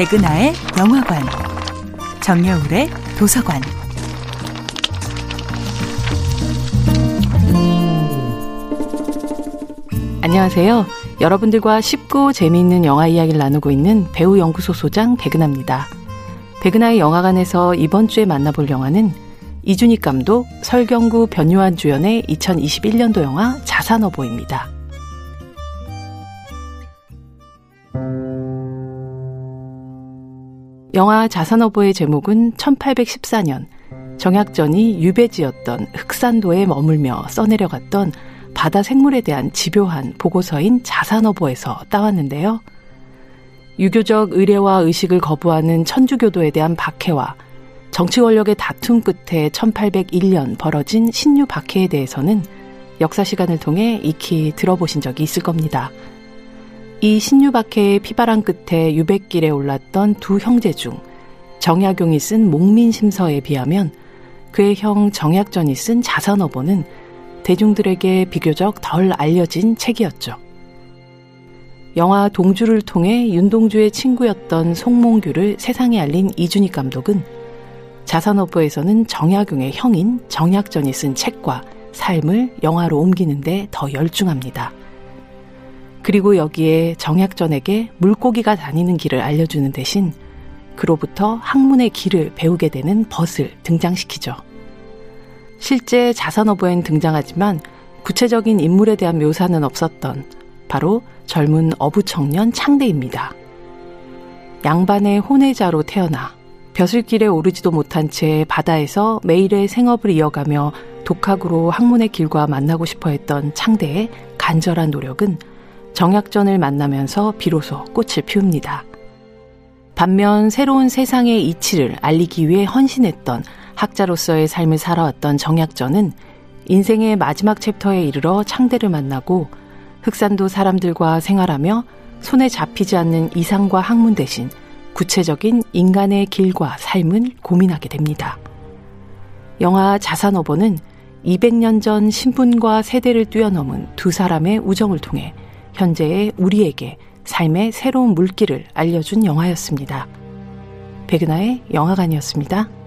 배그나의 영화관, 정여울의 도서관. 안녕하세요. 여러분들과 쉽고 재미있는 영화 이야기를 나누고 있는 배우 연구소 소장 배그나입니다. 배그나의 영화관에서 이번 주에 만나볼 영화는 이준익 감독, 설경구, 변요환 주연의 2021년도 영화 자산어보입니다. 영화 자산어보의 제목은 1814년 정약전이 유배지였던 흑산도에 머물며 써내려갔던 바다 생물에 대한 집요한 보고서인 자산어보에서 따왔는데요. 유교적 의례와 의식을 거부하는 천주교도에 대한 박해와 정치 권력의 다툼 끝에 1801년 벌어진 신유 박해에 대해서는 역사 시간을 통해 익히 들어보신 적이 있을 겁니다. 이 신유 박해의 피바람 끝에 유배길에 올랐던 두 형제 중 정약용이 쓴 목민심서에 비하면 그의 형 정약전이 쓴 자산어보는 대중들에게 비교적 덜 알려진 책이었죠. 영화 동주를 통해 윤동주의 친구였던 송몽규를 세상에 알린 이준익 감독은 자산어보에서는 정약용의 형인 정약전이 쓴 책과 삶을 영화로 옮기는데 더 열중합니다. 그리고 여기에 정약전에게 물고기가 다니는 길을 알려주는 대신 그로부터 학문의 길을 배우게 되는 벗을 등장시키죠. 실제 자산어보엔 등장하지만 구체적인 인물에 대한 묘사는 없었던 바로 젊은 어부 청년 창대입니다. 양반의 혼외자로 태어나 벼슬길에 오르지도 못한 채 바다에서 매일의 생업을 이어가며 독학으로 학문의 길과 만나고 싶어했던 창대의 간절한 노력은 정약전을 만나면서 비로소 꽃을 피웁니다. 반면 새로운 세상의 이치를 알리기 위해 헌신했던 학자로서의 삶을 살아왔던 정약전은 인생의 마지막 챕터에 이르러 창대를 만나고 흑산도 사람들과 생활하며 손에 잡히지 않는 이상과 학문 대신 구체적인 인간의 길과 삶을 고민하게 됩니다. 영화 자산어보는 200년 전 신분과 세대를 뛰어넘은 두 사람의 우정을 통해 현재의 우리에게 삶의 새로운 물길을 알려준 영화였습니다. 배그나의 영화관이었습니다.